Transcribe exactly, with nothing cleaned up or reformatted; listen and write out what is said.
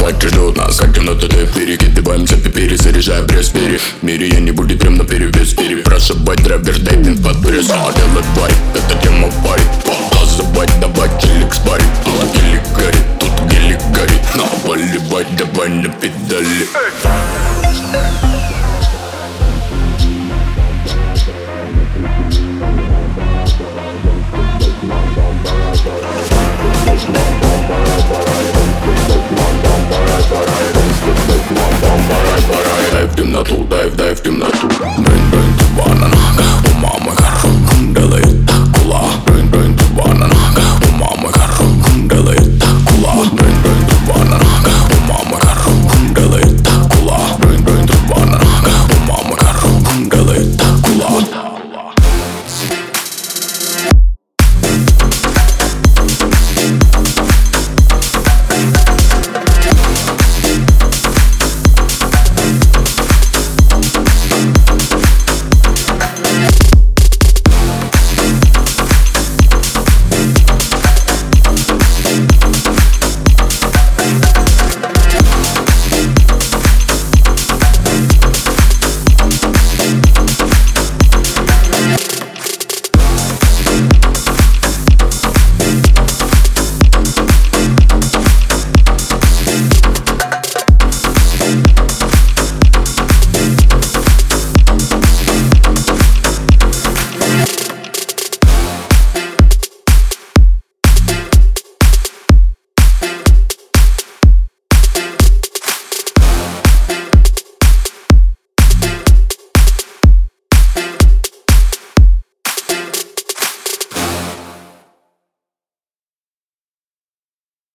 Батьки ждут нас, как темнота ТТ. Перекипиваем цепи, перезаряжая пресс. Пере в мире я не будет прям на перевес. Перепрошибать дробер, дейпинг под пресс. А делать байт, это тема байт. Показывать, давай килик спарит. Тут килик горит, тут гелик горит. На поливать, давай на педали. Дай в темноту, дай в темноту.